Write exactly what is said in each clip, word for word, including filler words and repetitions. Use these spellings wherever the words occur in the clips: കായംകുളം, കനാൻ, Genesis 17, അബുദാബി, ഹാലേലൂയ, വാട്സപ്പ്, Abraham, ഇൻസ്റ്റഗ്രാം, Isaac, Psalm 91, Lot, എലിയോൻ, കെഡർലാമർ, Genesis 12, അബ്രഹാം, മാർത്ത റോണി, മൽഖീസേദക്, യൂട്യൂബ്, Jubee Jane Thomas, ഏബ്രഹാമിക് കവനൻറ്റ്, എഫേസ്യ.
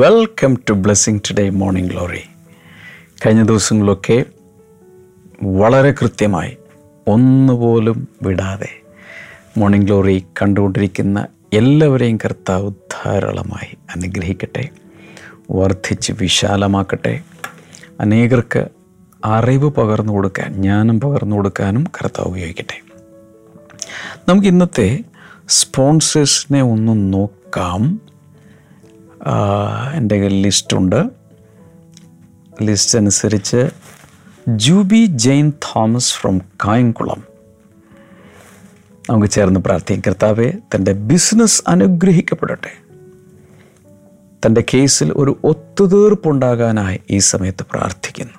Welcome to blessing today morning glory. കഴിഞ്ഞ ദിവസങ്ങളിലൊക്കെ വളരെ കൃത്യമായി ഒന്നുപോലും വിടാതെ മോർണിംഗ് ഗ്ലോറി കണ്ടുകൊണ്ടിരിക്കുന്ന എല്ലാവരെയും കർത്താവ് ധാരാളമായി അനുഗ്രഹിക്കട്ടെ, വർദ്ധിച്ച് വിശാലമാക്കട്ടെ. അനേകർക്ക് അറിവ് പകർന്നു കൊടുക്കാൻ, ജ്ഞാനം പകർന്നു കൊടുക്കാനും കർത്താവ് ഉപയോഗിക്കട്ടെ. നമുക്ക് ഇന്നത്തെ സ്പോൺസേഴ്സിനെ ഒന്ന് നോക്കാം. എൻ്റെ കയ്യിൽ ലിസ്റ്റുണ്ട്. ലിസ്റ്റ് അനുസരിച്ച് ജൂബി ജെയിൻ തോമസ് ഫ്രം കായംകുളം. നമുക്ക് ചേർന്ന് പ്രാർത്ഥിക്കും. കർത്താവെ, തൻ്റെ ബിസിനസ് അനുഗ്രഹിക്കപ്പെടട്ടെ. തൻ്റെ കേസിൽ ഒരു ഒത്തുതീർപ്പുണ്ടാകാനായി ഈ സമയത്ത് പ്രാർത്ഥിക്കുന്നു.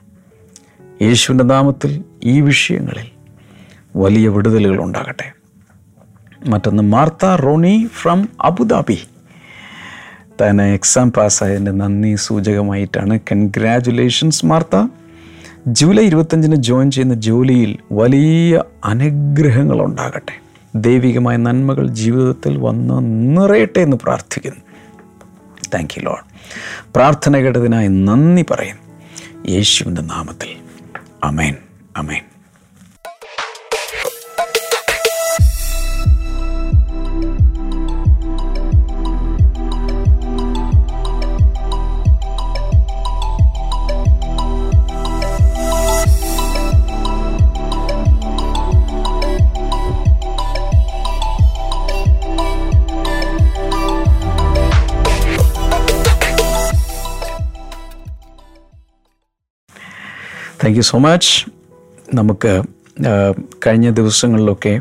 യേശുവിൻ്റെ നാമത്തിൽ ഈ വിഷയങ്ങളിൽ വലിയ വിടുതലുകൾ ഉണ്ടാകട്ടെ. മറ്റൊന്ന്, മാർത്ത റോണി ഫ്രം അബുദാബി. താൻ എക്സാം പാസ്സായതിൻ്റെ നന്ദി സൂചകമായിട്ടാണ്. കൺഗ്രാജുലേഷൻസ് മാർത്ത. ജൂലൈ ഇരുപത്തഞ്ചിന് ജോയിൻ ചെയ്യുന്ന ജോലിയിൽ വലിയ അനുഗ്രഹങ്ങളുണ്ടാകട്ടെ. ദൈവികമായ നന്മകൾ ജീവിതത്തിൽ വന്ന് നിറയട്ടെ എന്ന് പ്രാർത്ഥിക്കുന്നു. Thank you lord. പ്രാർത്ഥന കേട്ടതിനായി നന്ദി പറയും യേശുവിൻ്റെ നാമത്തിൽ. അമേൻ, അമേൻ. Thank you so much. നമുക്ക് കഴിഞ്ഞ ദിവസങ്ങളിലൊക്കെ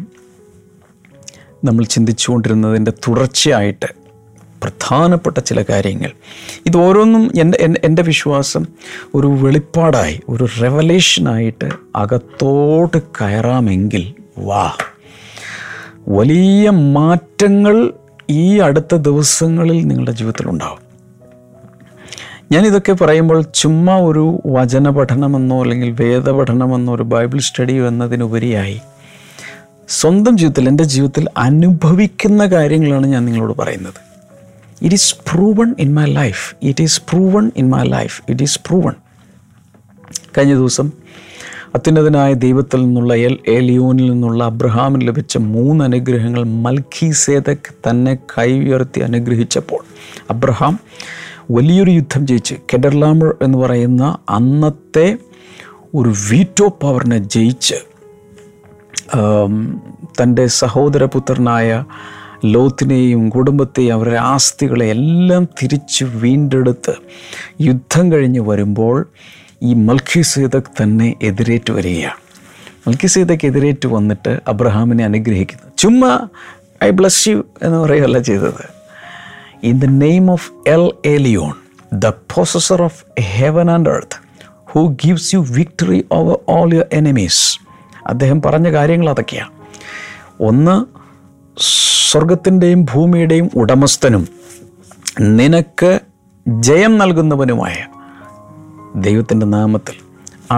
നമ്മൾ ചിന്തിച്ചുകൊണ്ടിരുന്നതിൻ്റെ തുടർച്ചയായിട്ട് പ്രധാനപ്പെട്ട ചില കാര്യങ്ങൾ, ഇത് ഓരോന്നും എൻ്റെ എൻ്റെ വിശ്വാസം ഒരു വെളിപ്പാടായി, ഒരു റെവലേഷനായിട്ട് അകത്തോട്ട് കയറാമെങ്കിൽ വാ, വലിയ മാറ്റങ്ങൾ ഈ അടുത്ത ദിവസങ്ങളിൽ നിങ്ങളുടെ ജീവിതത്തിലുണ്ടാകും. ഞാനിതൊക്കെ പറയുമ്പോൾ ചുമ്മാ ഒരു വചന പഠനമെന്നോ അല്ലെങ്കിൽ വേദപഠനമെന്നോ ഒരു ബൈബിൾ സ്റ്റഡി എന്നതിനുപരിയായി സ്വന്തം ജീവിതത്തിൽ, എൻ്റെ ജീവിതത്തിൽ അനുഭവിക്കുന്ന കാര്യങ്ങളാണ് ഞാൻ നിങ്ങളോട് പറയുന്നത്. It is proven in my life, it is proven in my life, it is proven. കഴിഞ്ഞ ദിവസം അത്യുന്നതനായ ദൈവത്തിൽ നിന്നുള്ള എൽ എലിയോനിൽ നിന്നുള്ള അബ്രഹാമിന് ലഭിച്ച മൂന്ന് അനുഗ്രഹങ്ങൾ മൽഖീസേദക് തന്നെ കൈ ഉയർത്തി അനുഗ്രഹിച്ചപ്പോൾ അബ്രഹാം വലിയൊരു യുദ്ധം ജയിച്ച് കെഡർലാമർ എന്ന് പറയുന്ന അന്നത്തെ ഒരു വീറ്റോ പവറിനെ ജയിച്ച് തൻ്റെ സഹോദരപുത്രനായ ലോത്തിനെയും കുടുംബത്തെയും അവരുടെ ആസ്തികളെ എല്ലാം തിരിച്ച് വീണ്ടെടുത്ത് യുദ്ധം കഴിഞ്ഞ് വരുമ്പോൾ ഈ മൽഖീസേദക് തന്നെ എതിരേറ്റ് വരികയാണ്. മൽഖീസേദക് എതിരേറ്റ് വന്നിട്ട് അബ്രഹാമിനെ അനുഗ്രഹിക്കുന്നു. ചുമ്മാ ഐ ബ്ലസ് യു എന്ന് പറയുകയല്ല ചെയ്തത്. In the name of El Elyon, the possessor of heaven and earth, who gives you victory over all your enemies. അദ്ദേഹം പറഞ്ഞ കാര്യങ്ങൾ അതൊക്കെയാണ്. ഒന്ന്, സ്വർഗത്തിൻ്റെയും ഭൂമിയുടെയും ഉടമസ്ഥനും നിനക്ക് ജയം നൽകുന്നവനുമായ ദൈവത്തിൻ്റെ നാമത്തിൽ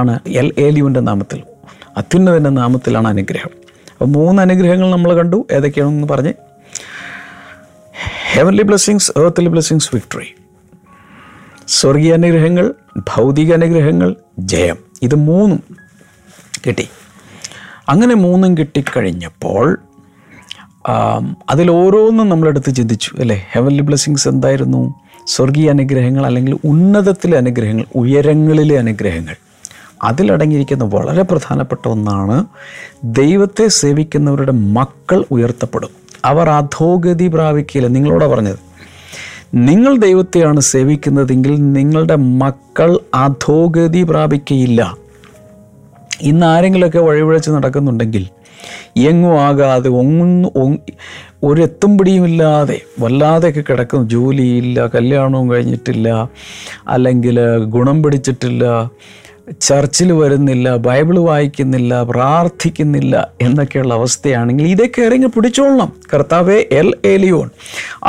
ആണ്, എൽ എലിയോൻ്റെ നാമത്തിൽ, അത്യുന്നതൻ്റെ നാമത്തിലാണ് അനുഗ്രഹം. അപ്പോൾ മൂന്ന് അനുഗ്രഹങ്ങൾ നമ്മൾ കണ്ടു. ഏതൊക്കെയാണെന്ന് പറഞ്ഞ് heavenly blessings, earthly blessings, victory. സ്വർഗീയ അനുഗ്രഹങ്ങൾ, ഭൗതിക അനുഗ്രഹങ്ങൾ, ജയം. ഇത് മൂന്നും കിട്ടി. അങ്ങനെ മൂന്നും കിട്ടിക്കഴിഞ്ഞപ്പോൾ അതിലോരോന്നും നമ്മളെടുത്ത് ചിന്തിച്ചു അല്ലേ. ഹെവൻലി ബ്ലെസ്സിങ്സ് എന്തായിരുന്നു? സ്വർഗീയ അനുഗ്രഹങ്ങൾ അല്ലെങ്കിൽ ഉന്നതത്തിലെ അനുഗ്രഹങ്ങൾ, ഉയരങ്ങളിലെ അനുഗ്രഹങ്ങൾ. അതിലടങ്ങിയിരിക്കുന്ന വളരെ പ്രധാനപ്പെട്ട ഒന്നാണ് ദൈവത്തെ സേവിക്കുന്നവരുടെ മക്കൾ ഉയർത്തപ്പെടും, അവർ അധോഗതി പ്രാപിക്കില്ല. നിങ്ങളോട് പറഞ്ഞത്, നിങ്ങൾ ദൈവത്തെയാണ് സേവിക്കുന്നതെങ്കിൽ നിങ്ങളുടെ മക്കൾ അധോഗതി പ്രാപിക്കുകയില്ല. ഇന്ന് ആരെങ്കിലുമൊക്കെ വഴിപിഴച്ച് നടക്കുന്നുണ്ടെങ്കിൽ എങ്ങും ആകാതെ ഒന്നും ഒരെത്തും പിടിയുമില്ലാതെ വല്ലാതെയൊക്കെ കിടക്കുന്നു. ജോലിയില്ല, കല്യാണവും കഴിഞ്ഞിട്ടില്ല, അല്ലെങ്കിൽ ഗുണം പിടിച്ചിട്ടില്ല, ചർച്ചിൽ വരുന്നില്ല, ബൈബിൾ വായിക്കുന്നില്ല, പ്രാർത്ഥിക്കുന്നില്ല എന്നൊക്കെയുള്ള അവസ്ഥയാണെങ്കിൽ ഇതൊക്കെ ഇറങ്ങി പിടിച്ചോളണം. കർത്താവെ, എൽ എലിയോൺ,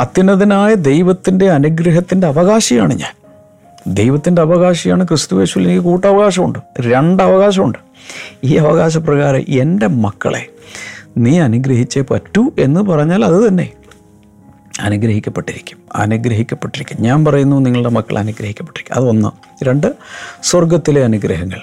അത്യുന്നതനായ ദൈവത്തിൻ്റെ അനുഗ്രഹത്തിൻ്റെ അവകാശിയാണ് ഞാൻ. ദൈവത്തിൻ്റെ അവകാശിയാണ് ക്രിസ്തു യേശുവിൽ. എനിക്ക് കൂട്ടവകാശമുണ്ട്, രണ്ടവകാശമുണ്ട്. ഈ അവകാശപ്രകാരം എൻ്റെ മക്കളെ നീ അനുഗ്രഹിച്ചേ പറ്റൂ എന്ന് പറഞ്ഞാൽ അത് തന്നെ. അനുഗ്രഹിക്കപ്പെട്ടിരിക്കും അനുഗ്രഹിക്കപ്പെട്ടിരിക്കും ഞാൻ പറയുന്നു, നിങ്ങളുടെ മക്കൾ അനുഗ്രഹിക്കപ്പെട്ടിരിക്കും. അതൊന്ന്. രണ്ട്, സ്വർഗത്തിലെ അനുഗ്രഹങ്ങൾ,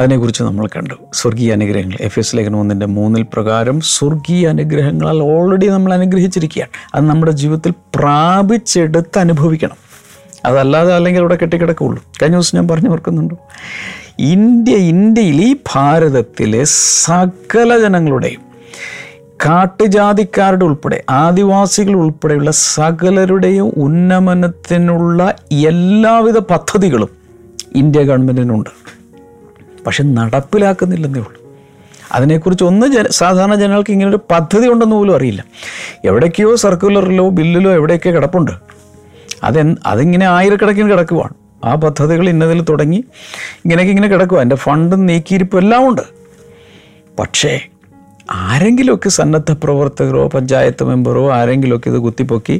അതിനെക്കുറിച്ച് നമ്മൾ കണ്ടു. സ്വർഗീയ അനുഗ്രഹങ്ങൾ എഫേസ്യ ലേഖനം ഒന്നിൻ്റെ മൂന്നിൽ പ്രകാരം സ്വർഗീയ അനുഗ്രഹങ്ങളാൽ ഓൾറെഡി നമ്മൾ അനുഗ്രഹിച്ചിരിക്കുകയാണ്. അത് നമ്മുടെ ജീവിതത്തിൽ പ്രാപിച്ചെടുത്ത് അനുഭവിക്കണം. അതല്ലാതെ അല്ലെങ്കിൽ ഇവിടെ കെട്ടിക്കിടക്കുള്ളൂ. കഴിഞ്ഞ ദിവസം ഞാൻ പറഞ്ഞു ഓർക്കുന്നുണ്ടോ, ഇന്ത്യ ഇന്ത്യയിൽ ഈ ഭാരതത്തിലെ സകല ജനങ്ങളുടെയും കാട്ടുജാതിക്കാരുടെ ഉൾപ്പെടെ ആദിവാസികൾ ഉൾപ്പെടെയുള്ള സകലരുടെയും ഉന്നമനത്തിനുള്ള എല്ലാവിധ പദ്ധതികളും ഇന്ത്യ ഗവൺമെൻറ്റിനുണ്ട്. പക്ഷെ നടപ്പിലാക്കുന്നില്ലെന്നേ ഉള്ളൂ. അതിനെക്കുറിച്ച് ഒന്ന് ജന സാധാരണ ജനങ്ങൾക്ക് ഇങ്ങനൊരു പദ്ധതി ഉണ്ടെന്ന് പോലും അറിയില്ല. എവിടേക്കോ സർക്കുലറിലോ ബില്ലിലോ എവിടെയൊക്കെ കിടപ്പുണ്ട്. അതെ, അതിങ്ങനെ ആയിരക്കണക്കിന് കിടക്കുവാണ്. ആ പദ്ധതികൾ ഇന്നതിൽ തുടങ്ങി ഇങ്ങനെയൊക്കെ ഇങ്ങനെ കിടക്കുക. എൻ്റെ ഫണ്ടും നീക്കിയിരിപ്പും എല്ലാം ഉണ്ട്. പക്ഷേ ആരെങ്കിലുമൊക്കെ സന്നദ്ധ പ്രവർത്തകരോ പഞ്ചായത്ത് മെമ്പറോ ആരെങ്കിലുമൊക്കെ ഇത് കുത്തിപ്പൊക്കി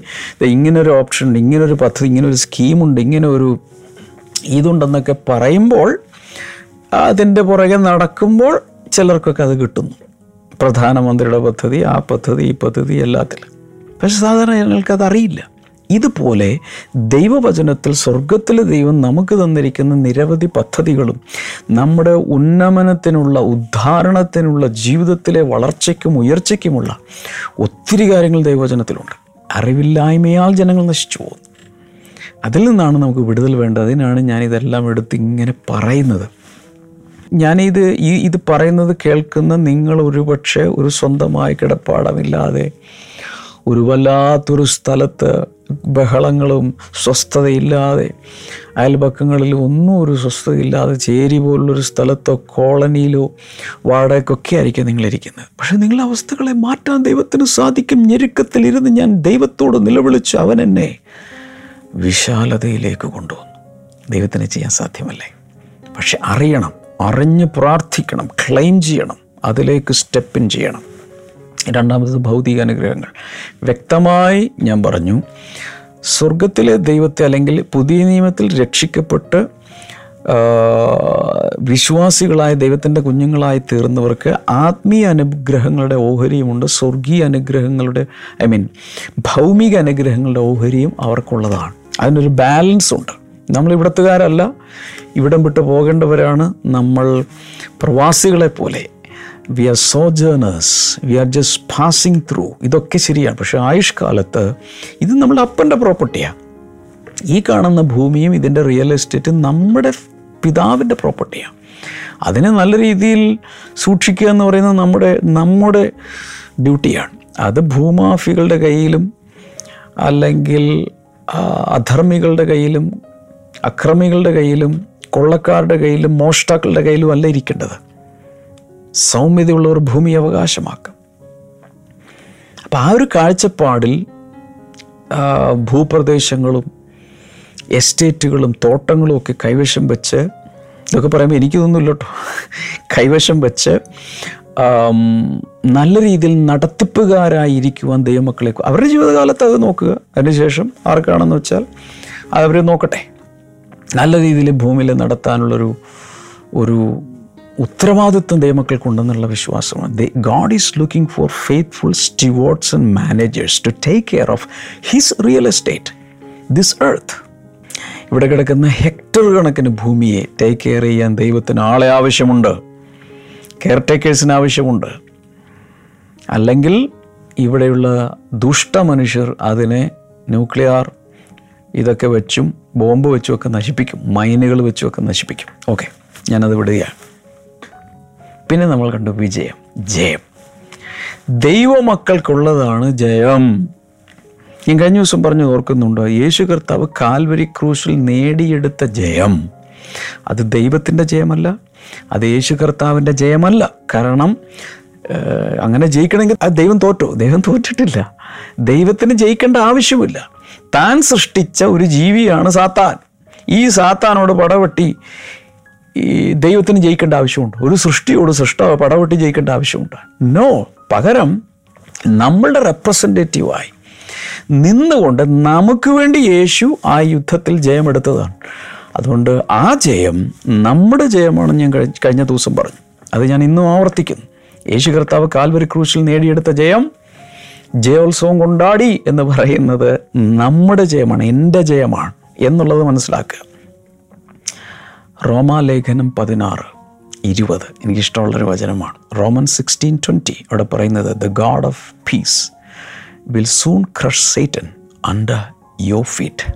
ഇങ്ങനൊരു ഓപ്ഷൻ ഉണ്ട്, ഇങ്ങനൊരു പദ്ധതി, ഇങ്ങനൊരു സ്കീമുണ്ട്, ഇങ്ങനൊരു ഇതുണ്ടെന്നൊക്കെ പറയുമ്പോൾ അതിൻ്റെ പുറകെ നടക്കുമ്പോൾ ചിലർക്കൊക്കെ അത് കിട്ടുന്നു. പ്രധാനമന്ത്രിയുടെ പദ്ധതി, ആ പദ്ധതി, ഈ പദ്ധതി, എല്ലാത്തിലും. പക്ഷെ സാധാരണ ജനങ്ങൾക്ക് അതറിയില്ല. ഇതുപോലെ ദൈവവചനത്തിൽ സ്വർഗത്തിലെ ദൈവം നമുക്ക് തന്നിരിക്കുന്ന നിരവധി പദ്ധതികളും നമ്മുടെ ഉന്നമനത്തിനുള്ള, ഉദ്ധാരണത്തിനുള്ള, ജീവിതത്തിലെ വളർച്ചയ്ക്കും ഉയർച്ചയ്ക്കുമുള്ള ഒത്തിരി കാര്യങ്ങൾ ദൈവവചനത്തിലുണ്ട്. അറിവില്ലായ്മയാൽ ജനങ്ങൾ നശിച്ചു പോകുന്നു. അതിൽ നിന്നാണ് നമുക്ക് വിടുതൽ വേണ്ടത്. അതിനാണ് ഞാനിതെല്ലാം എടുത്ത് ഇങ്ങനെ പറയുന്നത്. ഞാനിത് ഈ ഇത് പറയുന്നത് കേൾക്കുന്ന നിങ്ങൾ ഒരുപക്ഷെ ഒരു സ്വന്തമായ കിടപ്പാടമില്ലാതെ ഒരു വല്ലാത്തൊരു സ്ഥലത്ത് ബഹളങ്ങളും സ്വസ്ഥതയില്ലാതെ, അയൽപക്കങ്ങളിലും ഒന്നും ഒരു സ്വസ്ഥതയില്ലാതെ ചേരി പോലുള്ളൊരു സ്ഥലത്തോ കോളനിയിലോ വാടകയ്ക്കൊക്കെ ആയിരിക്കും നിങ്ങളിരിക്കുന്നത്. പക്ഷേ നിങ്ങളുടെ അവസ്ഥകളെ മാറ്റാൻ ദൈവത്തിന് സാധിക്കും. ഞെരുക്കത്തിലിരുന്ന് ഞാൻ ദൈവത്തോട് നിലവിളിച്ചു, അവൻ എന്നെ വിശാലതയിലേക്ക് കൊണ്ടുവന്നു. ദൈവത്തിന് ചെയ്യാൻ സാധ്യമല്ലേ? പക്ഷെ അറിയണം, അറിഞ്ഞ് പ്രാർത്ഥിക്കണം, ക്ലെയിം ചെയ്യണം, അതിലേക്ക് സ്റ്റെപ്പ് ഇൻ ചെയ്യണം. രണ്ടാമത് ഭൗതിക അനുഗ്രഹങ്ങൾ. വ്യക്തമായി ഞാൻ പറഞ്ഞു, സ്വർഗത്തിലെ ദൈവത്തെ അല്ലെങ്കിൽ പുതിയ നിയമത്തിൽ രക്ഷിക്കപ്പെട്ട് വിശ്വാസികളായ ദൈവത്തിൻ്റെ കുഞ്ഞുങ്ങളായി തീർന്നവർക്ക് ആത്മീയ അനുഗ്രഹങ്ങളുടെ ഓഹരിയുമുണ്ട്. സ്വർഗീയ അനുഗ്രഹങ്ങളുടെ ഐ മീൻ ഭൗമിക അനുഗ്രഹങ്ങളുടെ ഓഹരിയും അവർക്കുള്ളതാണ്. അതിനൊരു ബാലൻസ് ഉണ്ട്. നമ്മൾ ഇവിടത്തുകാരല്ല, ഇവിടം വിട്ട് പോകേണ്ടവരാണ്. നമ്മൾ പ്രവാസികളെ പോലെ, we are sojourners, we are just passing through. ഇതൊക്കെ ശരിയാണ്. പക്ഷേ ആയുഷ്കാലത്ത് ഇത് നമ്മുടെ അപ്പൻ്റെ പ്രോപ്പർട്ടിയാണ്. ഈ കാണുന്ന ഭൂമിയും ഇതിൻ്റെ റിയൽ എസ്റ്റേറ്റും നമ്മുടെ പിതാവിൻ്റെ പ്രോപ്പർട്ടിയാണ്. അതിനെ നല്ല രീതിയിൽ സൂക്ഷിക്കുക എന്ന് പറയുന്നത് നമ്മുടെ നമ്മുടെ ഡ്യൂട്ടിയാണ്. അത് ഭൂമാഫികളുടെ കയ്യിലും അല്ലെങ്കിൽ അധർമ്മികളുടെ കയ്യിലും അക്രമികളുടെ കയ്യിലും കൊള്ളക്കാരുടെ കയ്യിലും മോഷ്ടാക്കളുടെ കയ്യിലും അല്ല ഇരിക്കേണ്ടത്. സൗമ്യതയുള്ളവർ ഭൂമി അവകാശമാക്കും. അപ്പം ആ ഒരു കാഴ്ചപ്പാടിൽ ഭൂപ്രദേശങ്ങളും എസ്റ്റേറ്റുകളും തോട്ടങ്ങളും ഒക്കെ കൈവശം വെച്ച്, ഇതൊക്കെ പറയുമ്പോൾ എനിക്ക് തോന്നുന്നില്ല കേട്ടോ, കൈവശം വെച്ച് നല്ല രീതിയിൽ നടത്തിപ്പുകാരായിരിക്കുവാൻ ദൈവമക്കളെ അവരുടെ ജീവിതകാലത്ത് അത് നോക്കുക. അതിനുശേഷം ആർക്കാണെന്ന് വെച്ചാൽ അതവർ നോക്കട്ടെ. നല്ല രീതിയിൽ ഭൂമിയിൽ നടത്താനുള്ളൊരു ഒരു ഉത്തരവാദിത്വം ദൈവമക്കൾക്കുണ്ടെന്നുള്ള വിശ്വാസമാണ്. God is looking for faithful stewards and managers to take care of his real estate, this earth. ഇവിടെ കിടക്കുന്ന ഹെക്ടർ കണക്കിന് ഭൂമിയെ ടേക്ക് കെയർ ചെയ്യാൻ ദൈവത്തിന് ആളെ ആവശ്യമുണ്ട്, കെയർ ടേക്കേഴ്സിന് ആവശ്യമുണ്ട്. അല്ലെങ്കിൽ ഇവിടെയുള്ള ദുഷ്ട മനുഷ്യർ അതിനെ ന്യൂക്ലിയർ ഇതൊക്കെ വെച്ചും ബോംബ് വെച്ചുമൊക്കെ നശിപ്പിക്കും, മൈനുകൾ വെച്ചുമൊക്കെ നശിപ്പിക്കും. ഓക്കെ, ഞാനത് വിടുകയാണ്. പിന്നെ നമ്മൾ കണ്ടു വിജയം, ജയം. ദൈവമക്കൾക്കുള്ളതാണ് ജയം. ഞാൻ കഴിഞ്ഞ ദിവസം പറഞ്ഞു ഓർക്കുന്നുണ്ടോ, യേശു കർത്താവ് കാൽവരി ക്രൂശിൽ നേടിയെടുത്ത ജയം അത് ദൈവത്തിൻ്റെ ജയമല്ല, അത് യേശു കർത്താവിൻ്റെ ജയമല്ല. കാരണം അങ്ങനെ ജയിക്കണമെങ്കിൽ അത് ദൈവം തോറ്റോ? ദൈവം തോറ്റിട്ടില്ല. ദൈവത്തിന് ജയിക്കേണ്ട ആവശ്യമില്ല. താൻ സൃഷ്ടിച്ച ഒരു ജീവിയാണ് സാത്താൻ. ഈ സാത്താനോട് പടവെട്ടി ഈ ദൈവത്തിന് ജയിക്കേണ്ട ആവശ്യമുണ്ട്? ഒരു സൃഷ്ടിയോട് സൃഷ്ടാവ് പടവെട്ടി ജയിക്കേണ്ട ആവശ്യമുണ്ട്? നോ. പകരം നമ്മളുടെ റെപ്രസെൻറ്റേറ്റീവായി നിന്നുകൊണ്ട് നമുക്ക് വേണ്ടി യേശു ആ യുദ്ധത്തിൽ ജയമെടുത്തതാണ്. അതുകൊണ്ട് ആ ജയം നമ്മുടെ ജയമാണെന്ന് ഞാൻ കഴിഞ്ഞ ദിവസം പറഞ്ഞു. അത് ഞാൻ ഇന്നും ആവർത്തിക്കുന്നു. യേശു കർത്താവ് കാൽവരി ക്രൂശിൽ നേടിയെടുത്ത ജയം ജയോത്സവം കൊണ്ടാടി എന്ന് പറയുന്നത് നമ്മുടെ ജയമാണ്, എൻ്റെ ജയമാണ് എന്നുള്ളത് മനസ്സിലാക്കുക. റോമാലേഖനം പതിനാറ് ഇരുപത് എനിക്കിഷ്ടമുള്ളൊരു വചനമാണ്. റോമൻ സിക്സ്റ്റീൻ ട്വൻറ്റി അവിടെ പറയുന്നത്, the God of peace will soon crush Satan under your feet.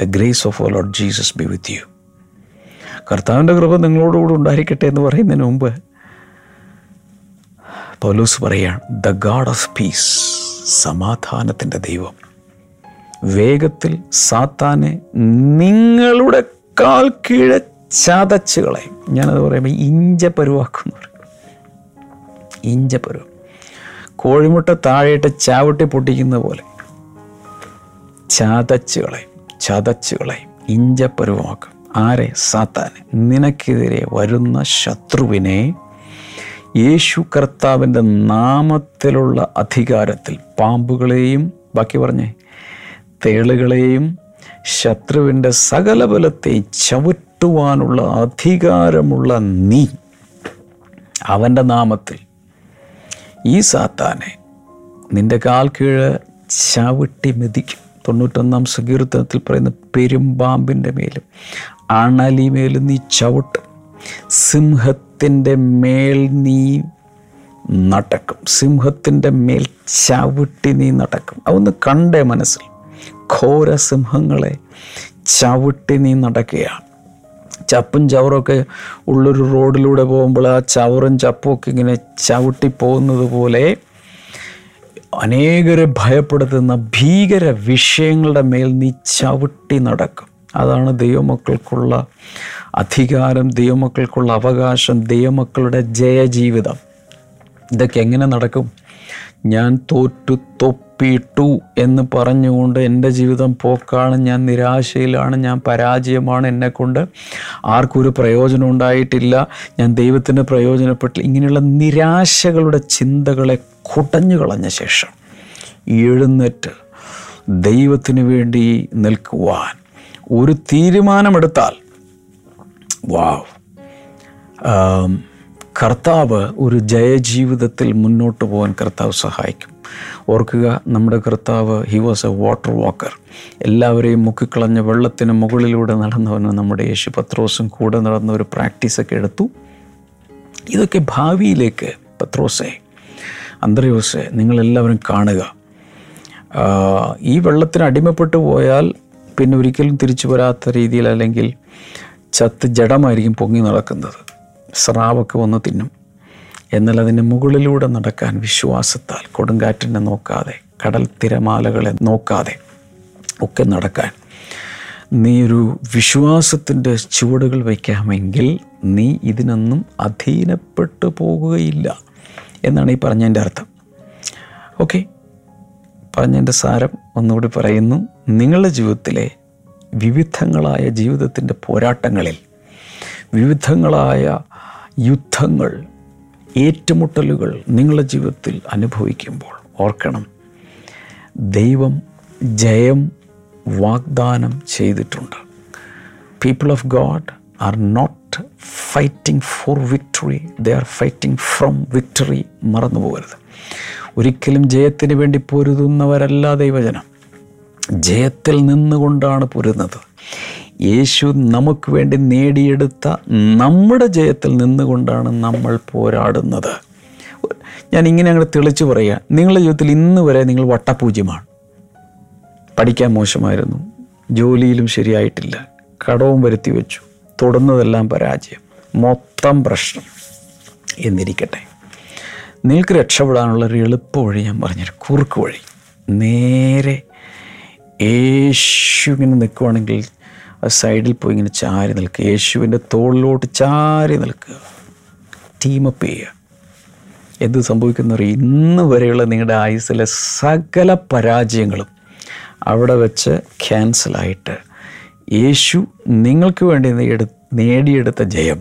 The grace of our Lord Jesus be with you. കർത്താവിൻ്റെ കൃപ നിങ്ങളോടുകൂടി ഉണ്ടായിരിക്കട്ടെ എന്ന് പറയുന്നതിന് മുമ്പ് പൗലോസ് പറയുകയാണ്, ദ ഗാഡ് ഓഫ് പീസ്, സമാധാനത്തിൻ്റെ ദൈവം വേഗത്തിൽ സാത്താനെ നിങ്ങളുടെ കാൽ കീഴെ ചതച്ച് കളയും. ഞാനത് പറയുമ്പോൾ ഇഞ്ച പരുവാക്കും, ഇഞ്ച പരുവ കോഴിമുട്ട താഴെയിട്ട് ചാവട്ടി പൊട്ടിക്കുന്ന പോലെ ചതച്ച് കളയും, ചതച്ച് കളയും, ഇഞ്ച പരുവാക്കും. ആരെ? സാത്താനെ. നിനക്കെതിരെ വരുന്ന ശത്രുവിനെ യേശു കർത്താവിൻ്റെ നാമത്തിലുള്ള അധികാരത്തിൽ പാമ്പുകളെയും, ബാക്കി പറഞ്ഞേ, തേളുകളെയും ശത്രുവിൻ്റെ സകല ബലത്തെയും ചവിട്ടുവാനുള്ള അധികാരമുള്ള നീ അവൻ്റെ നാമത്തിൽ ഈ സാത്താനെ നിൻ്റെ കാൽ കീഴ് ചവിട്ടി മെതിക്കും. തൊണ്ണൂറ്റൊന്നാം സങ്കീർത്തനത്തിൽ പറയുന്ന പെരുമ്പാമ്പിൻ്റെ മേലും അണലിമേലും നീ ചവിട്ടും, സിംഹത്തിൻ്റെ മേൽ നീ നടക്കും, സിംഹത്തിൻ്റെ മേൽ ചവിട്ടി നീ നടക്കും. അതൊന്ന് കണ്ടേ മനസ്സിൽ, ഘോര സിംഹങ്ങളെ ചവിട്ടി നീ നടക്കുകയാണ്. ചപ്പും ചവറൊക്കെ ഉള്ളൊരു റോഡിലൂടെ പോകുമ്പോൾ ആ ചവറും ചപ്പുമൊക്കെ ഇങ്ങനെ ചവിട്ടി പോകുന്നത് പോലെ അനേകരെ ഭയപ്പെടുത്തുന്ന ഭീകര വിഷയങ്ങളുടെ മേൽ നീ ചവിട്ടി നടക്കും. അതാണ് ദൈവമക്കൾക്കുള്ള അധികാരം, ദൈവമക്കൾക്കുള്ള അവകാശം, ദൈവമക്കളുടെ ജയജീവിതം. ഇതൊക്കെ എങ്ങനെ നടക്കും? ഞാൻ തോറ്റു, തൊപ്പിട്ടു എന്ന് പറഞ്ഞുകൊണ്ട് എൻ്റെ ജീവിതം പോക്കാണ്, ഞാൻ നിരാശയിലാണ്, ഞാൻ പരാജയമാണ്, എന്നെക്കൊണ്ട് ആർക്കും ഒരു പ്രയോജനം ഉണ്ടായിട്ടില്ല, ഞാൻ ദൈവത്തിന് പ്രയോജനപ്പെട്ടില്ല, ഇങ്ങനെയുള്ള നിരാശകളുടെ ചിന്തകളെ കുടഞ്ഞു കളഞ്ഞ ശേഷം എഴുന്നേറ്റ് ദൈവത്തിന് വേണ്ടി നിൽക്കുവാൻ ഒരു തീരുമാനമെടുത്താൽ, വാവ്, കർത്താവ് ഒരു ജയജീവിതത്തിൽ മുന്നോട്ട് പോകാൻ കർത്താവ് സഹായിക്കും. ഓർക്കുക, നമ്മുടെ കർത്താവ് he was a water walker. എല്ലാവരെയും മുക്കിക്കളഞ്ഞ വെള്ളത്തിന് മുകളിലൂടെ നടന്നവന് നമ്മുടെ യേശു പത്രോസും കൂടെ നടന്ന ഒരു പ്രാക്ടീസൊക്കെ എടുത്തു. ഇതൊക്കെ ഭാവിയിലേക്ക്, പത്രോസേ, അന്ത്രയോസേ, നിങ്ങളെല്ലാവരും കാണുക. ഈ വെള്ളത്തിന് അടിമപ്പെട്ടു പോയാൽ പിന്നെ ഒരിക്കലും തിരിച്ചു വരാത്ത രീതിയിൽ, അല്ലെങ്കിൽ ചത്ത് ജഡമായിരിക്കും പൊങ്ങി നടക്കുന്നത്, സ്രാവൊക്കെ വന്ന് തിന്നും. എന്നാൽ അതിൻ്റെ മുകളിലൂടെ നടക്കാൻ വിശ്വാസത്താൽ, കൊടുങ്കാറ്റിനെ നോക്കാതെ, കടൽ തിരമാലകളെ നോക്കാതെ ഒക്കെ നടക്കാൻ നീ ഒരു വിശ്വാസത്തിൻ്റെ ചുവടുകൾ വയ്ക്കാമെങ്കിൽ നീ ഇതിനൊന്നും അധീനപ്പെട്ടു പോകുകയില്ല എന്നാണ് ഈ പറഞ്ഞതിൻ്റെ അർത്ഥം. ഓക്കെ, പറഞ്ഞതിൻ്റെ സാരം ഒന്നുകൂടി പറയുന്നു. നിങ്ങളുടെ ജീവിതത്തിലെ വിവിധങ്ങളായ ജീവിതത്തിൻ്റെ പോരാട്ടങ്ങളിൽ, വിവിധങ്ങളായ യുദ്ധങ്ങൾ, ഏറ്റുമുട്ടലുകൾ നിങ്ങളുടെ ജീവിതത്തിൽ അനുഭവിക്കുമ്പോൾ ഓർക്കണം, ദൈവം ജയം വാഗ്ദാനം ചെയ്തിട്ടുണ്ട്. People of God are not fighting for victory, they are fighting from victory. മറന്നു പോകരുത്. ഒരിക്കലും ജയത്തിന് വേണ്ടി പൊരുതുന്നവരല്ല ദൈവജനം, ജയത്തിൽ നിന്നുകൊണ്ടാണ് പൊരുതുന്നത്. യേശു നമുക്ക് വേണ്ടി നേടിയെടുത്ത നമ്മുടെ ജയത്തിൽ നിന്നുകൊണ്ടാണ് നമ്മൾ പോരാടുന്നത്. ഞാനിങ്ങനെ അങ്ങോട്ട് തെളിച്ചു പറയുക, നിങ്ങളുടെ ജീവിതത്തിൽ ഇന്ന് വരെ നിങ്ങൾ വട്ടപൂജ്യമാണ്. പഠിക്കാൻ മോശമായിരുന്നു, ജോലിയിലും ശരിയായിട്ടില്ല, കടവും വരുത്തി വെച്ചു, തൊടുന്നതെല്ലാം പരാജയം, മൊത്തം പ്രശ്നം എന്നിരിക്കട്ടെ. നിങ്ങൾക്ക് രക്ഷപ്പെടാനുള്ളൊരു എളുപ്പ വഴി ഞാൻ പറഞ്ഞൊരു കുറുക്ക് വഴി. നേരെ യേശുവിനെ നിൽക്കുവാണെങ്കിൽ ആ സൈഡിൽ പോയി ഇങ്ങനെ ചാരി നിൽക്കുക, യേശുവിൻ്റെ തോളിലോട്ട് ചാരി നിൽക്കുക, ടീമപ്പ് ചെയ്യുക. എന്ത് സംഭവിക്കുന്ന അറിയാം? ഇന്ന് വരെയുള്ള നിങ്ങളുടെ ആയുസ്സിലെ സകല പരാജയങ്ങളും അവിടെ വെച്ച് ക്യാൻസലായിട്ട് യേശു നിങ്ങൾക്ക് വേണ്ടി നേടിയെടുത്ത ജയം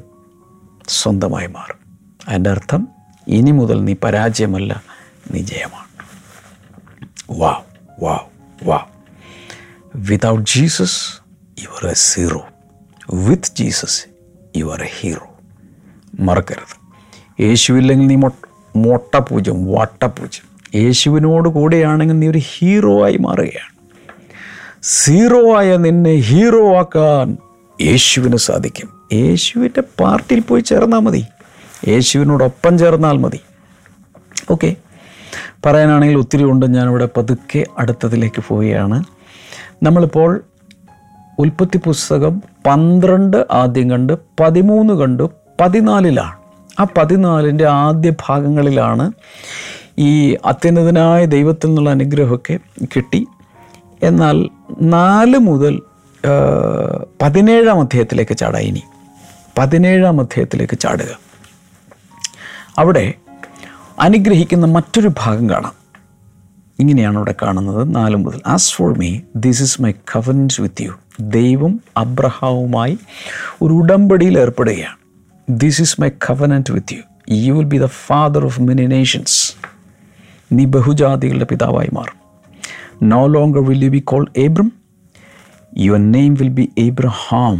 സ്വന്തമായി മാറും. അതിൻ്റെ അർത്ഥം, ഇനി മുതൽ നീ പരാജയമല്ല, നീ ജയമാണ്. Wow, wow, wow. Without Jesus you are a zero. With Jesus you are a hero. മറക്കരുത്, യേശുവില്ലെങ്കിൽ നീ മൊട്ട പൂജ്യം, വട്ട പൂജ്യം. യേശുവിനോട് കൂടെയാണെങ്കിൽ നീ ഒരു ഹീറോ ആയി മാറുകയാണ്. സീറോ ആയ നിന്നെ ഹീറോ ആക്കാൻ യേശുവിന് സാധിക്കും. യേശുവിൻ്റെ പാർട്ടിയിൽ പോയി ചേർന്നാൽ മതി, യേശുവിനോടൊപ്പം ചേർന്നാൽ മതി. ഓക്കെ, പറയാനാണെങ്കിൽ ഒത്തിരി ഉണ്ട്. ഞാനിവിടെ പതുക്കെ അടുത്തതിലേക്ക് പോവുകയാണ്. നമ്മളിപ്പോൾ ഉൽപ്പത്തി പുസ്തകം പന്ത്രണ്ട് ആദ്യം കണ്ട് പതിമൂന്ന് കണ്ടു, പതിനാലിലാണ്. ആ പതിനാലിൻ്റെ ആദ്യ ഭാഗങ്ങളിലാണ് ഈ അത്യുന്നതനായ ദൈവത്തിൽ നിന്നുള്ള അനുഗ്രഹമൊക്കെ കിട്ടി. എന്നാൽ നാല് മുതൽ പതിനേഴാം അധ്യായത്തിലേക്ക് ചാടുക. ഇനി പതിനേഴാം അധ്യായത്തിലേക്ക് ചാടുക. അവിടെ അനുഗ്രഹിക്കുന്ന മറ്റൊരു ഭാഗം കാണാം. ഇങ്ങനെയാണ് അവിടെ കാണുന്നത്, നാല് മുതൽ. As for me this is my covenant with you. ദൈവം അബ്രഹാവുമായി ഒരു ഉടമ്പടിയിൽ ഏർപ്പെടുകയാണ്. This is my covenant with you, you will be the father of many nations. നീ ബഹുജാതികളുടെ പിതാവായി മാറും. No longer will you be called Abram, your name will be Abraham,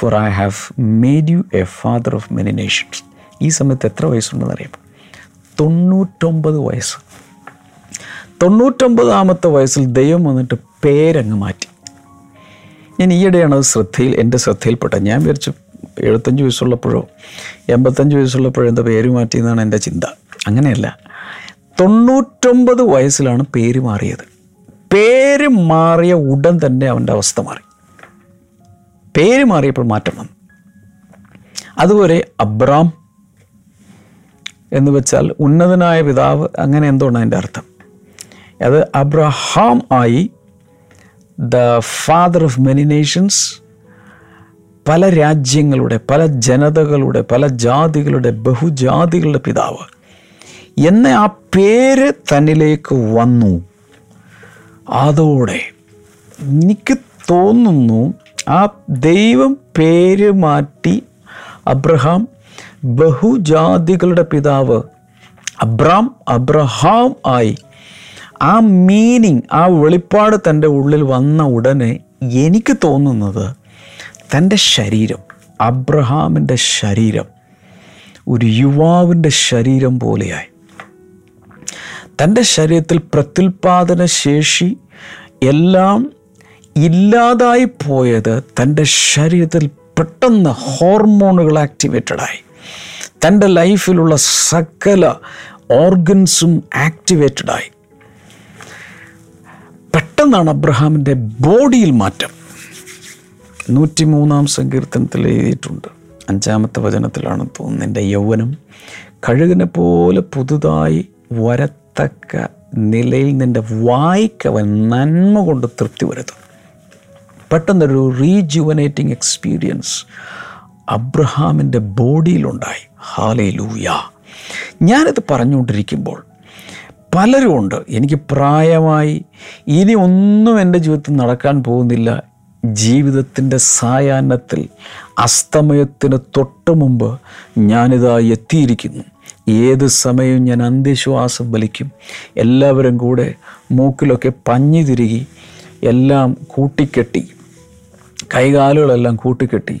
for I have made you a father of many nations. ഈ സമയത്ത് എത്ര വയസ്സുണ്ടെന്ന് അറിയാം? തൊണ്ണൂറ്റൊമ്പത് വയസ്സ്. തൊണ്ണൂറ്റൊമ്പതാമത്തെ വയസ്സിൽ ദൈവം വന്നിട്ട് പേരങ്ങ് മാറ്റി. ഞാൻ ഈയിടെയാണ് അത് ശ്രദ്ധയിൽ എൻ്റെ ശ്രദ്ധയിൽപ്പെട്ടത്. ഞാൻ വിചാരിച്ചു എഴുപത്തഞ്ച് വയസ്സുള്ളപ്പോഴോ എൺപത്തഞ്ച് വയസ്സുള്ളപ്പോഴോ എന്താ പേര് മാറ്റി എന്നാണ് എൻ്റെ ചിന്ത. അങ്ങനെയല്ല, തൊണ്ണൂറ്റൊമ്പത് വയസ്സിലാണ് പേര് മാറിയത്. പേര് മാറിയ ഉടൻ തന്നെ അവൻ്റെ അവസ്ഥ മാറി. പേര് മാറിയപ്പോൾ മാറ്റം വന്നു. അതുപോലെ അബ്രാം എന്ന് വെച്ചാൽ ഉന്നതനായ പിതാവ്, അങ്ങനെ എന്താണ് അതിൻ്റെ അർത്ഥം? അത് അബ്രഹാം ആയി, the father of many nations, പല രാജ്യങ്ങളുടെ, പല ജനതകളുടെ, പല ജാതികളുടെ, ബഹുജാതികളുടെ പിതാവ് എന്ന ആ പേര് തന്നിലേക്ക് വന്നു. അതോടെ എനിക്ക് തോന്നുന്നു ആ ദൈവം പേര് മാറ്റി അബ്രഹാം ബഹുജാതികളുടെ പിതാവ്, അബ്രാം അബ്രഹാം ആയി. ആ മീനിങ്, ആ വെളിപ്പാട് തൻ്റെ ഉള്ളിൽ വന്ന ഉടനെ എനിക്ക് തോന്നുന്നത് തൻ്റെ ശരീരം, അബ്രഹാമിൻ്റെ ശരീരം ഒരു യുവാവിൻ്റെ ശരീരം പോലെയായി. തൻ്റെ ശരീരത്തിൽ പ്രത്യുൽപാദന ശേഷി എല്ലാം ഇല്ലാതായി പോയത് തൻ്റെ ശരീരത്തിൽ പെട്ടെന്ന് ഹോർമോണുകൾ ആക്ടിവേറ്റഡായി. തൻ്റെ ലൈഫിലുള്ള സകല ഓർഗൻസും ആക്ടിവേറ്റഡായി. പെട്ടെന്നാണ് അബ്രഹാമിൻ്റെ ബോഡിയിൽ മാറ്റം. നൂറ്റി മൂന്നാം സങ്കീർത്തനത്തിൽ എഴുതിയിട്ടുണ്ട്, അഞ്ചാമത്തെ വചനത്തിലാണ് തോന്നുന്നത്, എൻ്റെ യൗവനം കഴുകിനെ പോലെ പുതുതായി വരത്തക്ക നിലയിൽ നിൻ്റെ വായ്ക്കവൻ നന്മ കൊണ്ട് തൃപ്തി വരുത്തും. പെട്ടെന്നൊരു റീജുവനേറ്റിംഗ് എക്സ്പീരിയൻസ് അബ്രഹാമിൻ്റെ ബോഡിയിലുണ്ടായി. ഹാലേലൂയ. ഞാനിത് പറഞ്ഞുകൊണ്ടിരിക്കുമ്പോൾ പലരും ഉണ്ട്, എനിക്ക് പ്രായമായി, ഇനി ഒന്നും എൻ്റെ ജീവിതത്തിൽ നടക്കാൻ പോകുന്നില്ല, ജീവിതത്തിൻ്റെ സായാഹ്നത്തിൽ അസ്തമയത്തിന് തൊട്ട് മുമ്പ് ഞാനിതായി എത്തിയിരിക്കുന്നു, ഏത് സമയവും ഞാൻ അന്ത്യശ്വാസം വലിക്കും, എല്ലാവരും കൂടെ മൂക്കിലൊക്കെ പഞ്ഞി തിരുകി എല്ലാം കൂട്ടിക്കെട്ടി, കൈകാലുകളെല്ലാം കൂട്ടിക്കെട്ടി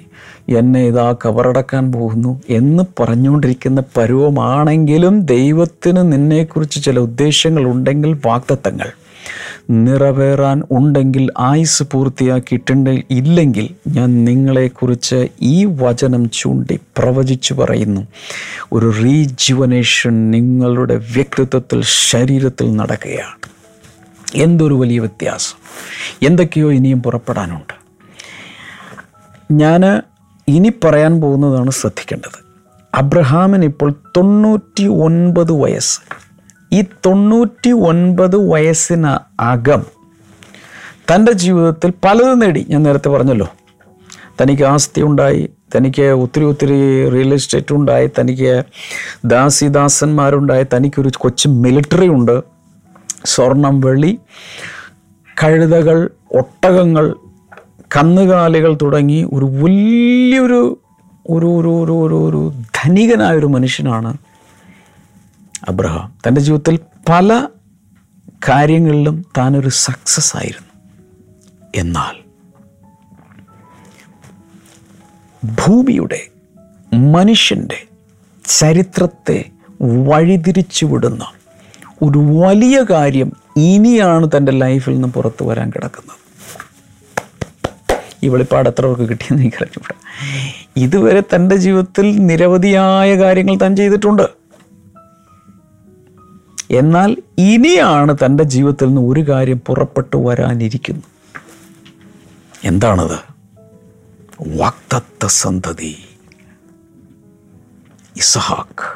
എന്നെ ഇതാ കവറടക്കാൻ പോകുന്നു എന്ന് പറഞ്ഞുകൊണ്ടിരിക്കുന്ന പരുവമാണെങ്കിലും ദൈവത്തിന് നിന്നെക്കുറിച്ച് ചില ഉദ്ദേശങ്ങളുണ്ടെങ്കിൽ, വാഗ്ദത്തങ്ങൾ നിറവേറാൻ ഉണ്ടെങ്കിൽ, ആയുസ് പൂർത്തിയാക്കിയിട്ടുണ്ടെങ്കിൽ, ഇല്ലെങ്കിൽ ഞാൻ നിങ്ങളെക്കുറിച്ച് ഈ വചനം ചൂണ്ടി പ്രവചിച്ചു പറയുന്നു, ഒരു റീജുവനേഷൻ നിങ്ങളുടെ വ്യക്തിത്വത്തിൽ, ശരീരത്തിൽ നടക്കുകയാണ്. എന്തൊരു വലിയ വ്യത്യാസം! എന്തൊക്കെയോ ഇനിയും പുറപ്പെടാനുണ്ട്. ഞാൻ ഇനി പറയാൻ പോകുന്നതാണ് ശ്രദ്ധിക്കേണ്ടത്. അബ്രഹാമിന് ഇപ്പോൾ തൊണ്ണൂറ്റി ഒൻപത് വയസ്സ്. ഈ തൊണ്ണൂറ്റി ഒൻപത് വയസ്സിന് അകം തൻ്റെ ജീവിതത്തിൽ പലതും നേടി. ഞാൻ നേരത്തെ പറഞ്ഞല്ലോ, തനിക്ക് ആസ്തി ഉണ്ടായി, തനിക്ക് ഒത്തിരി ഒത്തിരി റിയൽ എസ്റ്റേറ്റ് ഉണ്ടായി, തനിക്ക് ദാസിദാസന്മാരുണ്ടായി, തനിക്കൊരു കൊച്ചു മിലിറ്ററി ഉണ്ട്, സ്വർണം, വെള്ളി, കഴുതകൾ, ഒട്ടകങ്ങൾ, കന്നുകാലികൾ തുടങ്ങി ഒരു വലിയൊരു ഒരു ഒരു ഒരു ഒരു ഒരു ധനികനായൊരു മനുഷ്യനാണ് അബ്രഹാം. തൻ്റെ ജീവിതത്തിൽ പല കാര്യങ്ങളിലും താനൊരു സക്സസ് ആയിരുന്നു. എന്നാൽ ഭൂമിയുടെ, മനുഷ്യൻ്റെ ചരിത്രത്തെ വഴിതിരിച്ചുവിടുന്ന ഒരു വലിയ കാര്യം ഇനിയാണ് തൻ്റെ ലൈഫിൽ നിന്ന് പുറത്തു വരാൻ കിടക്കുന്നത്. ഈ വെളിപ്പാട് എത്ര പേർക്ക് കിട്ടിയെന്ന് എനിക്കറിഞ്ഞൂടാ. ഇതുവരെ തൻ്റെ ജീവിതത്തിൽ നിരവധിയായ കാര്യങ്ങൾ താൻ ചെയ്തിട്ടുണ്ട്. എന്നാൽ ഇനിയാണ് തൻ്റെ ജീവിതത്തിൽ നിന്ന് ഒരു കാര്യം പുറപ്പെട്ടു വരാനിരിക്കുന്നു. എന്താണത്? വാഗ്ദത്ത സന്തതി ഇസഹാക്ക്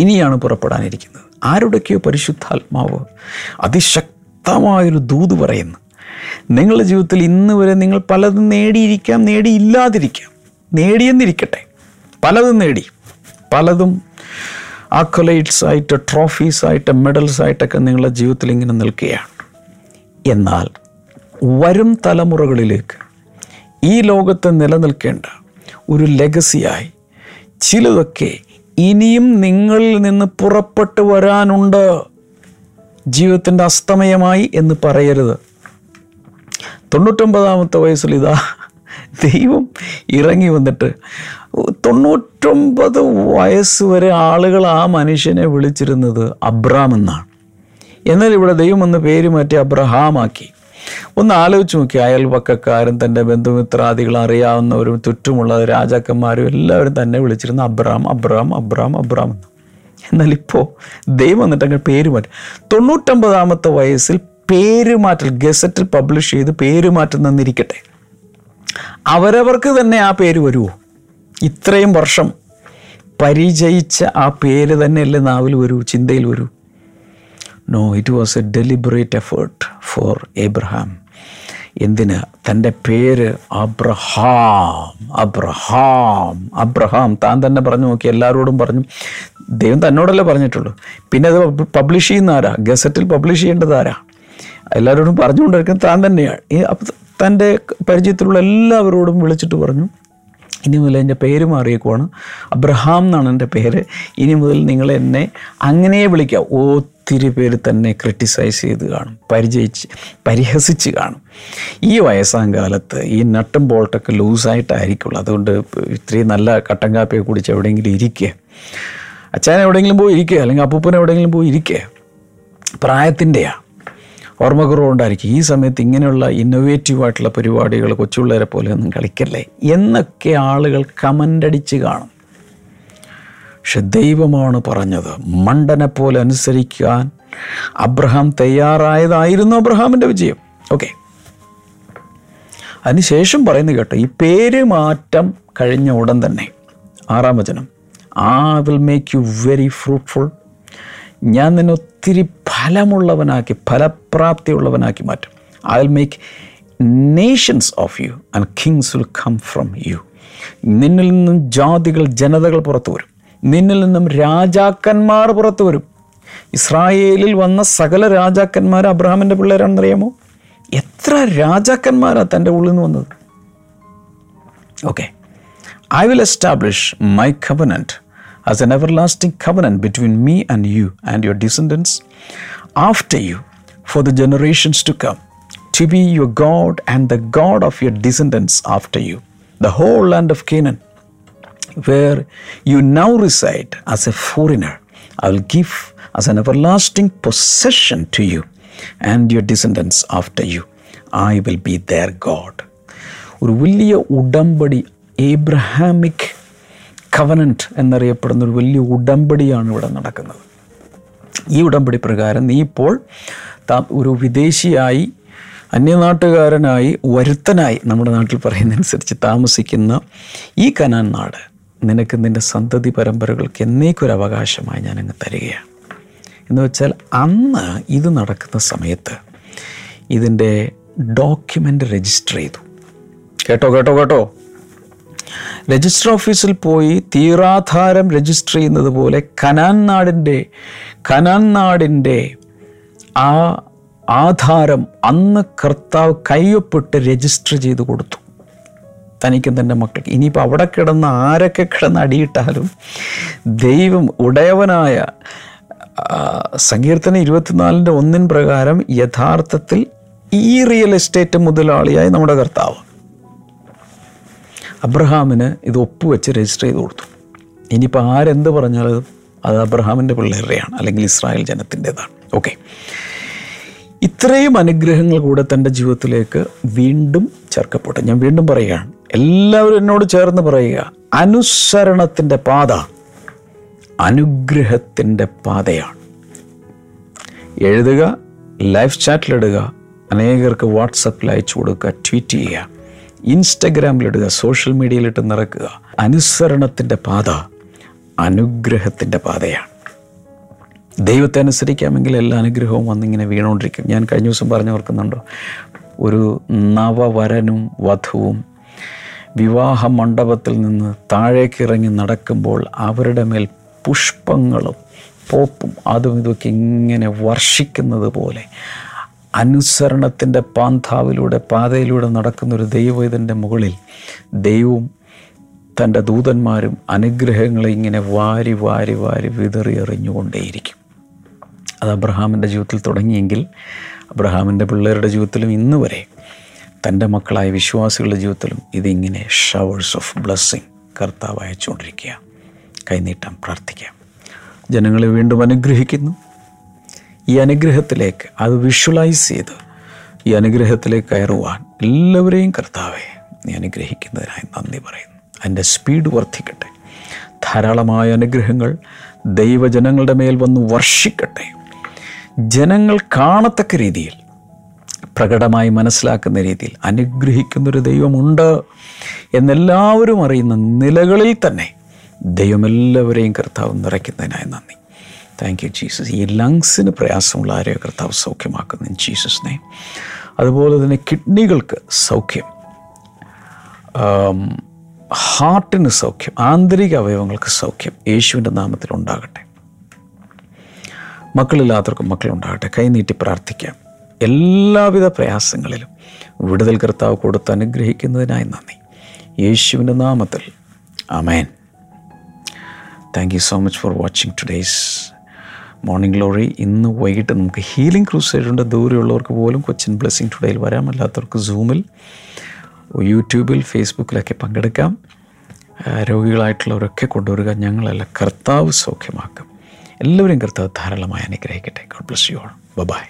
ഇനിയാണ് പുറപ്പെടാനിരിക്കുന്നത്. ആരുടെയൊക്കെയോ പരിശുദ്ധാത്മാവ് അതിശക്തമായൊരു ദൂത് പറയുന്നു, നിങ്ങളുടെ ജീവിതത്തിൽ ഇന്ന് വരെ നിങ്ങൾ പലതും നേടിയിരിക്കാം, നേടിയില്ലാതിരിക്കാം, നേടിയെന്നിരിക്കട്ടെ, പലതും നേടി, പലതും ആക്വലൈറ്റ്സ് ആയിട്ട്, ട്രോഫീസായിട്ട്, മെഡൽസായിട്ടൊക്കെ നിങ്ങളുടെ ജീവിതത്തിൽ ഇങ്ങനെ നിൽക്കുകയാണ്. എന്നാൽ വരും തലമുറകളിലേക്ക് ഈ ലോകത്ത് നിലനിൽക്കേണ്ട ഒരു ലെഗസിയായി ചിലതൊക്കെ ഇനിയും നിങ്ങളിൽ നിന്ന് പുറപ്പെട്ടു വരാനുണ്ട്. ജീവിതത്തിൻ്റെ അസ്തമയമായി എന്ന് പറയരുത്. തൊണ്ണൂറ്റൊമ്പതാമത്തെ വയസ്സിൽ ഇതാ ദൈവം ഇറങ്ങി വന്നിട്ട് തൊണ്ണൂറ്റൊമ്പത് വയസ്സ് വരെ ആളുകൾ ആ മനുഷ്യനെ വിളിച്ചിരുന്നത് അബ്രാം എന്നാണ്. എന്നാൽ ഇവിടെ ദൈവം ഒന്ന് പേര് മാറ്റി അബ്രഹാമാക്കി. ഒന്ന് ആലോചിച്ച് നോക്കി, അയൽവക്കക്കാരും തൻ്റെ ബന്ധുമിത്രാദികൾ അറിയാവുന്നവരും ചുറ്റുമുള്ള രാജാക്കന്മാരും എല്ലാവരും തന്നെ വിളിച്ചിരുന്ന അബ്രഹാം അബ്രഹാം അബ്രഹാം അബ്രഹാം എന്ന്. എന്നാൽ ഇപ്പോൾ ദൈവം എന്നിട്ട് അങ്ങനെ പേര് മാറ്റി തൊണ്ണൂറ്റൊമ്പതാമത്തെ വയസ്സിൽ പേരുമാറ്റൽ ഗസറ്റിൽ പബ്ലിഷ് ചെയ്ത് പേരുമാറ്റം നിന്നിരിക്കട്ടെ. അവരവർക്ക് തന്നെ ആ പേര് വരുമോ? ഇത്രയും വർഷം പരിചയിച്ച ആ പേര് തന്നെയല്ലേ നാവിൽ വരൂ, ചിന്തയിൽ വരൂ? No, it was a deliberate effort for Abraham. എന്തിന്? തൻ്റെ പേര് അബ്രഹാം അബ്രഹാം അബ്രഹാം താൻ തന്നെ പറഞ്ഞു നോക്കി, എല്ലാവരോടും പറഞ്ഞു. ദൈവം തന്നോടല്ലേ പറഞ്ഞിട്ടുള്ളൂ, പിന്നെ അത് പബ്ലിഷ് ചെയ്യുന്ന ആരാ? ഗസറ്റിൽ പബ്ലിഷ് ചെയ്യേണ്ടത് ആരാ? എല്ലാവരോടും പറഞ്ഞുകൊണ്ടിരിക്കുന്നത് താൻ തന്നെയാണ്. അപ്പം തൻ്റെ പരിചയത്തിലുള്ള എല്ലാവരോടും വിളിച്ചിട്ട് പറഞ്ഞു, ഇനി മുതൽ എൻ്റെ പേര് മാറിയേക്കുവാണ്, അബ്രഹാം എന്നാണ് എൻ്റെ പേര്, ഇനി മുതൽ നിങ്ങൾ എന്നെ അങ്ങനെ വിളിക്കാം. ഒത്തിരി പേര് തന്നെ ക്രിറ്റിസൈസ് ചെയ്ത് കാണും, പരിചയിച്ച് പരിഹസിച്ച് കാണും. ഈ വയസ്സാം കാലത്ത് ഈ നട്ടും ബോൾട്ടൊക്കെ ലൂസായിട്ടായിരിക്കുള്ളൂ. അതുകൊണ്ട് ഇത്രയും നല്ല കട്ടൻ കാപ്പിയൊക്കെ കുടിച്ച് എവിടെയെങ്കിലും ഇരിക്കുക, അച്ഛൻ എവിടെയെങ്കിലും പോയി ഇരിക്കുക, അല്ലെങ്കിൽ അപ്പൂപ്പൻ എവിടെയെങ്കിലും പോയി ഇരിക്കുക. പ്രായത്തിൻ്റെയാണ്, ഓർമ്മക്കുറവുണ്ടായിരിക്കും. ഈ സമയത്ത് ഇങ്ങനെയുള്ള ഇന്നോവേറ്റീവായിട്ടുള്ള പരിപാടികൾ കൊച്ചുപിള്ളേരെ പോലെ ഒന്നും കളിക്കല്ലേ എന്നൊക്കെ ആളുകൾ കമൻ്റടിച്ച് കാണും. പക്ഷെ ദൈവമാണ് പറഞ്ഞത്, മണ്ടനെ പോലെ അനുസരിക്കാൻ അബ്രഹാം തയ്യാറായതായിരുന്നു അബ്രഹാമിൻ്റെ വിജയം. ഓക്കെ, അതിനുശേഷം പറയുന്നത് കേട്ടോ, ഈ പേര് മാറ്റം കഴിഞ്ഞ ഉടൻ തന്നെ ആറാം വചനം, I will make you very fruitful, ഞാൻ നിന്നെ ഒത്തിരി ഫലമുള്ളവനാക്കി, ഫലപ്രാപ്തിയുള്ളവനാക്കി മാറ്റും. I will make nations of you and kings will come from you. നിന്നിൽ നിന്നും ജാതികൾ, ജനതകൾ പുറത്തു വരും, നിന്നിൽ നിന്നും രാജാക്കന്മാർ പുറത്തു വരും. ഇസ്രായേലിൽ വന്ന സകല രാജാക്കന്മാർ അബ്രഹാമിൻ്റെ പിള്ളേരാണെന്നറിയാമോ? എത്ര രാജാക്കന്മാരാണ് തൻ്റെ ഉള്ളിൽ നിന്ന് വന്നത്. Okay, I will establish my covenant as an everlasting covenant between me and you and your descendants after you for the generations to come, to be your God and the God of your descendants after you, the whole land of Canaan, where you now reside as a foreigner, I will give as an everlasting possession to you and your descendants after you. I will be their God. ഒരു വലിയ ഉടമ്പടി, ഏബ്രഹാമിക് കവനൻറ്റ് എന്നറിയപ്പെടുന്ന ഒരു വലിയ ഉടമ്പടിയാണ് ഇവിടെ നടക്കുന്നത്. ഈ ഉടമ്പടി പ്രകാരം നീ ഇപ്പോൾ താ ഒരു വിദേശിയായി, അന്യനാട്ടുകാരനായി, വരുത്തനായി, നമ്മുടെ നാട്ടിൽ പറയുന്നതനുസരിച്ച് താമസിക്കുന്ന ഈ കനാൻ നാട് നിനക്ക് നിൻ്റെ സന്തതി പരമ്പരകൾക്ക് എന്നേക്കൊരു അവകാശമായി ഞാനങ്ങ് തരികയാണ് എന്ന് വെച്ചാൽ, അന്ന് ഇത് നടക്കുന്ന സമയത്ത് ഇതിൻ്റെ ഡോക്യുമെൻ്റ് രജിസ്റ്റർ ചെയ്തു. കേട്ടോ കേട്ടോ കേട്ടോ രജിസ്റ്റർ ഓഫീസിൽ പോയി തീരാധാരം രജിസ്റ്റർ ചെയ്യുന്നത് പോലെ കനാൻ നാടിൻ്റെ കനാൻ നാടിൻ്റെ ആ ആധാരം അന്ന് കർത്താവ് കയ്യൊപ്പിട്ട് രജിസ്റ്റർ ചെയ്ത് കൊടുത്തു തനിക്കും തൻ്റെ മക്കൾക്ക്. ഇനിയിപ്പോൾ അവിടെ കിടന്ന് ആരൊക്കെ കിടന്ന് അടിയിട്ടാലും ദൈവം ഉടയവനായ സങ്കീർത്തനം ഇരുപത്തിനാലിൻ്റെ ഒന്നിൻ പ്രകാരം യഥാർത്ഥത്തിൽ ഈ റിയൽ എസ്റ്റേറ്റ് മുതലാളിയായി നമ്മുടെ കർത്താവ് അബ്രഹാമിന് ഇത് ഒപ്പുവെച്ച് രജിസ്റ്റർ ചെയ്ത് കൊടുത്തു. ഇനിയിപ്പോൾ ആരെന്ത് പറഞ്ഞാലും അത് അബ്രഹാമിൻ്റെ പിള്ളേരുടെയാണ്, അല്ലെങ്കിൽ ഇസ്രായേൽ ജനത്തിൻ്റേതാണ്. ഓക്കെ, ഇത്രയും അനുഗ്രഹങ്ങൾ കൂടെ തൻ്റെ ജീവിതത്തിലേക്ക് വീണ്ടും ചേർക്കപ്പെട്ടു. ഞാൻ വീണ്ടും പറയുകയാണ്, എല്ലാവരും എന്നോട് ചേർന്ന് പറയുക, അനുസരണത്തിൻ്റെ പാത അനുഗ്രഹത്തിൻ്റെ പാതയാണ്. എഴുതുക, ലൈവ് ചാറ്റിലിടുക, അനേകർക്ക് വാട്സപ്പിൽ അയച്ചു കൊടുക്കുക, ട്വീറ്റ് ചെയ്യുക, ഇൻസ്റ്റഗ്രാമിലിടുക, സോഷ്യൽ മീഡിയയിലിട്ട് നിറക്കുക. അനുസരണത്തിൻ്റെ പാത അനുഗ്രഹത്തിൻ്റെ പാതയാണ്. ദൈവത്തെ അനുസരിക്കാമെങ്കിൽ എല്ലാ അനുഗ്രഹവും വന്നിങ്ങനെ വീണുകൊണ്ടിരിക്കും. ഞാൻ കഴിഞ്ഞ ദിവസം പറഞ്ഞു ഓർക്കുന്നുണ്ടോ, ഒരു നവവരനും വധുവും വിവാഹ മണ്ഡപത്തിൽ നിന്ന് താഴേക്കിറങ്ങി നടക്കുമ്പോൾ അവരുടെ മേൽ പുഷ്പങ്ങളും പോപ്പും അതും ഇതൊക്കെ ഇങ്ങനെ വർഷിക്കുന്നത് പോലെ അനുസരണത്തിൻ്റെ പാന്താവിലൂടെ പാതയിലൂടെ നടക്കുന്നൊരു ദൈവവേദൻ്റെ മുകളിൽ ദൈവവും തൻ്റെ ദൂതന്മാരും അനുഗ്രഹങ്ങളെ ഇങ്ങനെ വാരി വാരി വാരി വിതറി എറിഞ്ഞുകൊണ്ടേയിരിക്കും. അത് അബ്രഹാമിൻ്റെ ജീവിതത്തിൽ തുടങ്ങിയെങ്കിൽ അബ്രഹാമിൻ്റെ പിള്ളേരുടെ ജീവിതത്തിലും ഇന്ന് വരെ തൻ്റെ മക്കളായ വിശ്വാസികളുടെ ജീവിതത്തിലും ഇതിങ്ങനെ ഷവേഴ്സ് ഓഫ് ബ്ലെസ്സിങ് കർത്താവ് അയച്ചുകൊണ്ടിരിക്കുക. കൈനീട്ടാൻ പ്രാർത്ഥിക്കാം. ജനങ്ങളെ വീണ്ടും അനുഗ്രഹിക്കുന്നു. ഈ അനുഗ്രഹത്തിലേക്ക് അത് വിഷ്വലൈസ് ചെയ്ത് ഈ അനുഗ്രഹത്തിലേക്ക് കയറുവാൻ എല്ലാവരെയും കർത്താവെ നീ അനുഗ്രഹിക്കുന്നതിനായി നന്ദി പറയുന്നു. അതിൻ്റെ സ്പീഡ് വർദ്ധിക്കട്ടെ. ധാരാളമായ അനുഗ്രഹങ്ങൾ ദൈവജനങ്ങളുടെ മേൽ വന്ന് വർഷിക്കട്ടെ. ജനങ്ങൾ കാണത്തക്ക രീതിയിൽ, പ്രകടമായി മനസ്സിലാക്കുന്ന രീതിയിൽ അനുഗ്രഹിക്കുന്നൊരു ദൈവമുണ്ട് എന്നെല്ലാവരും അറിയുന്ന നിലകളിൽ തന്നെ ദൈവം എല്ലാവരെയും കർത്താവ് നിറയ്ക്കുന്നതിനായി നന്ദി. Thank you Jesus. ഈ ലങ്സിന് പ്രയാസമുള്ള ആരെയോ കർത്താവ് സൗഖ്യമാക്കുന്നു ഇൻ ജീസസ് നെയിം. അതുപോലെ തന്നെ കിഡ്നികൾക്ക് സൗഖ്യം, ഹാർട്ടിന് സൗഖ്യം, ആന്തരിക അവയവങ്ങൾക്ക് സൗഖ്യം യേശുവിൻ്റെ നാമത്തിൽ ഉണ്ടാകട്ടെ. മക്കളില്ലാത്തവർക്കും മക്കളുണ്ടാകട്ടെ. കൈനീട്ടി പ്രാർത്ഥിക്കാം. എല്ലാവിധ പ്രയാസങ്ങളിലും വിടുതൽ കർത്താവ് കൊടുത്ത് അനുഗ്രഹിക്കുന്നതിനായി നന്ദി യേശുവിൻ്റെ നാമത്തിൽ. ആമേൻ. Thank you so much for watching today's morning glory. ഇന്ന് വൈകിട്ട് നമുക്ക് ഹീലിംഗ് ക്രൂസൈഡുണ്ട്. ദൂരെയുള്ളവർക്ക് പോലും കൊച്ചിൻ ബ്ലെസ്സിങ് ടുഡേയിൽ വരാം. അല്ലാത്തവർക്ക് സൂമിൽ, യൂട്യൂബിൽ, ഫേസ്ബുക്കിലൊക്കെ പങ്കെടുക്കാം. രോഗികളായിട്ടുള്ളവരൊക്കെ കൊണ്ടുവരിക. ഞങ്ങളെല്ലാം കർത്താവ് സൗഖ്യമാക്കും. എല്ലാവരും കർത്താവ് ധാരാളമായി അനുഗ്രഹിക്കട്ടെ. God bless you all. By.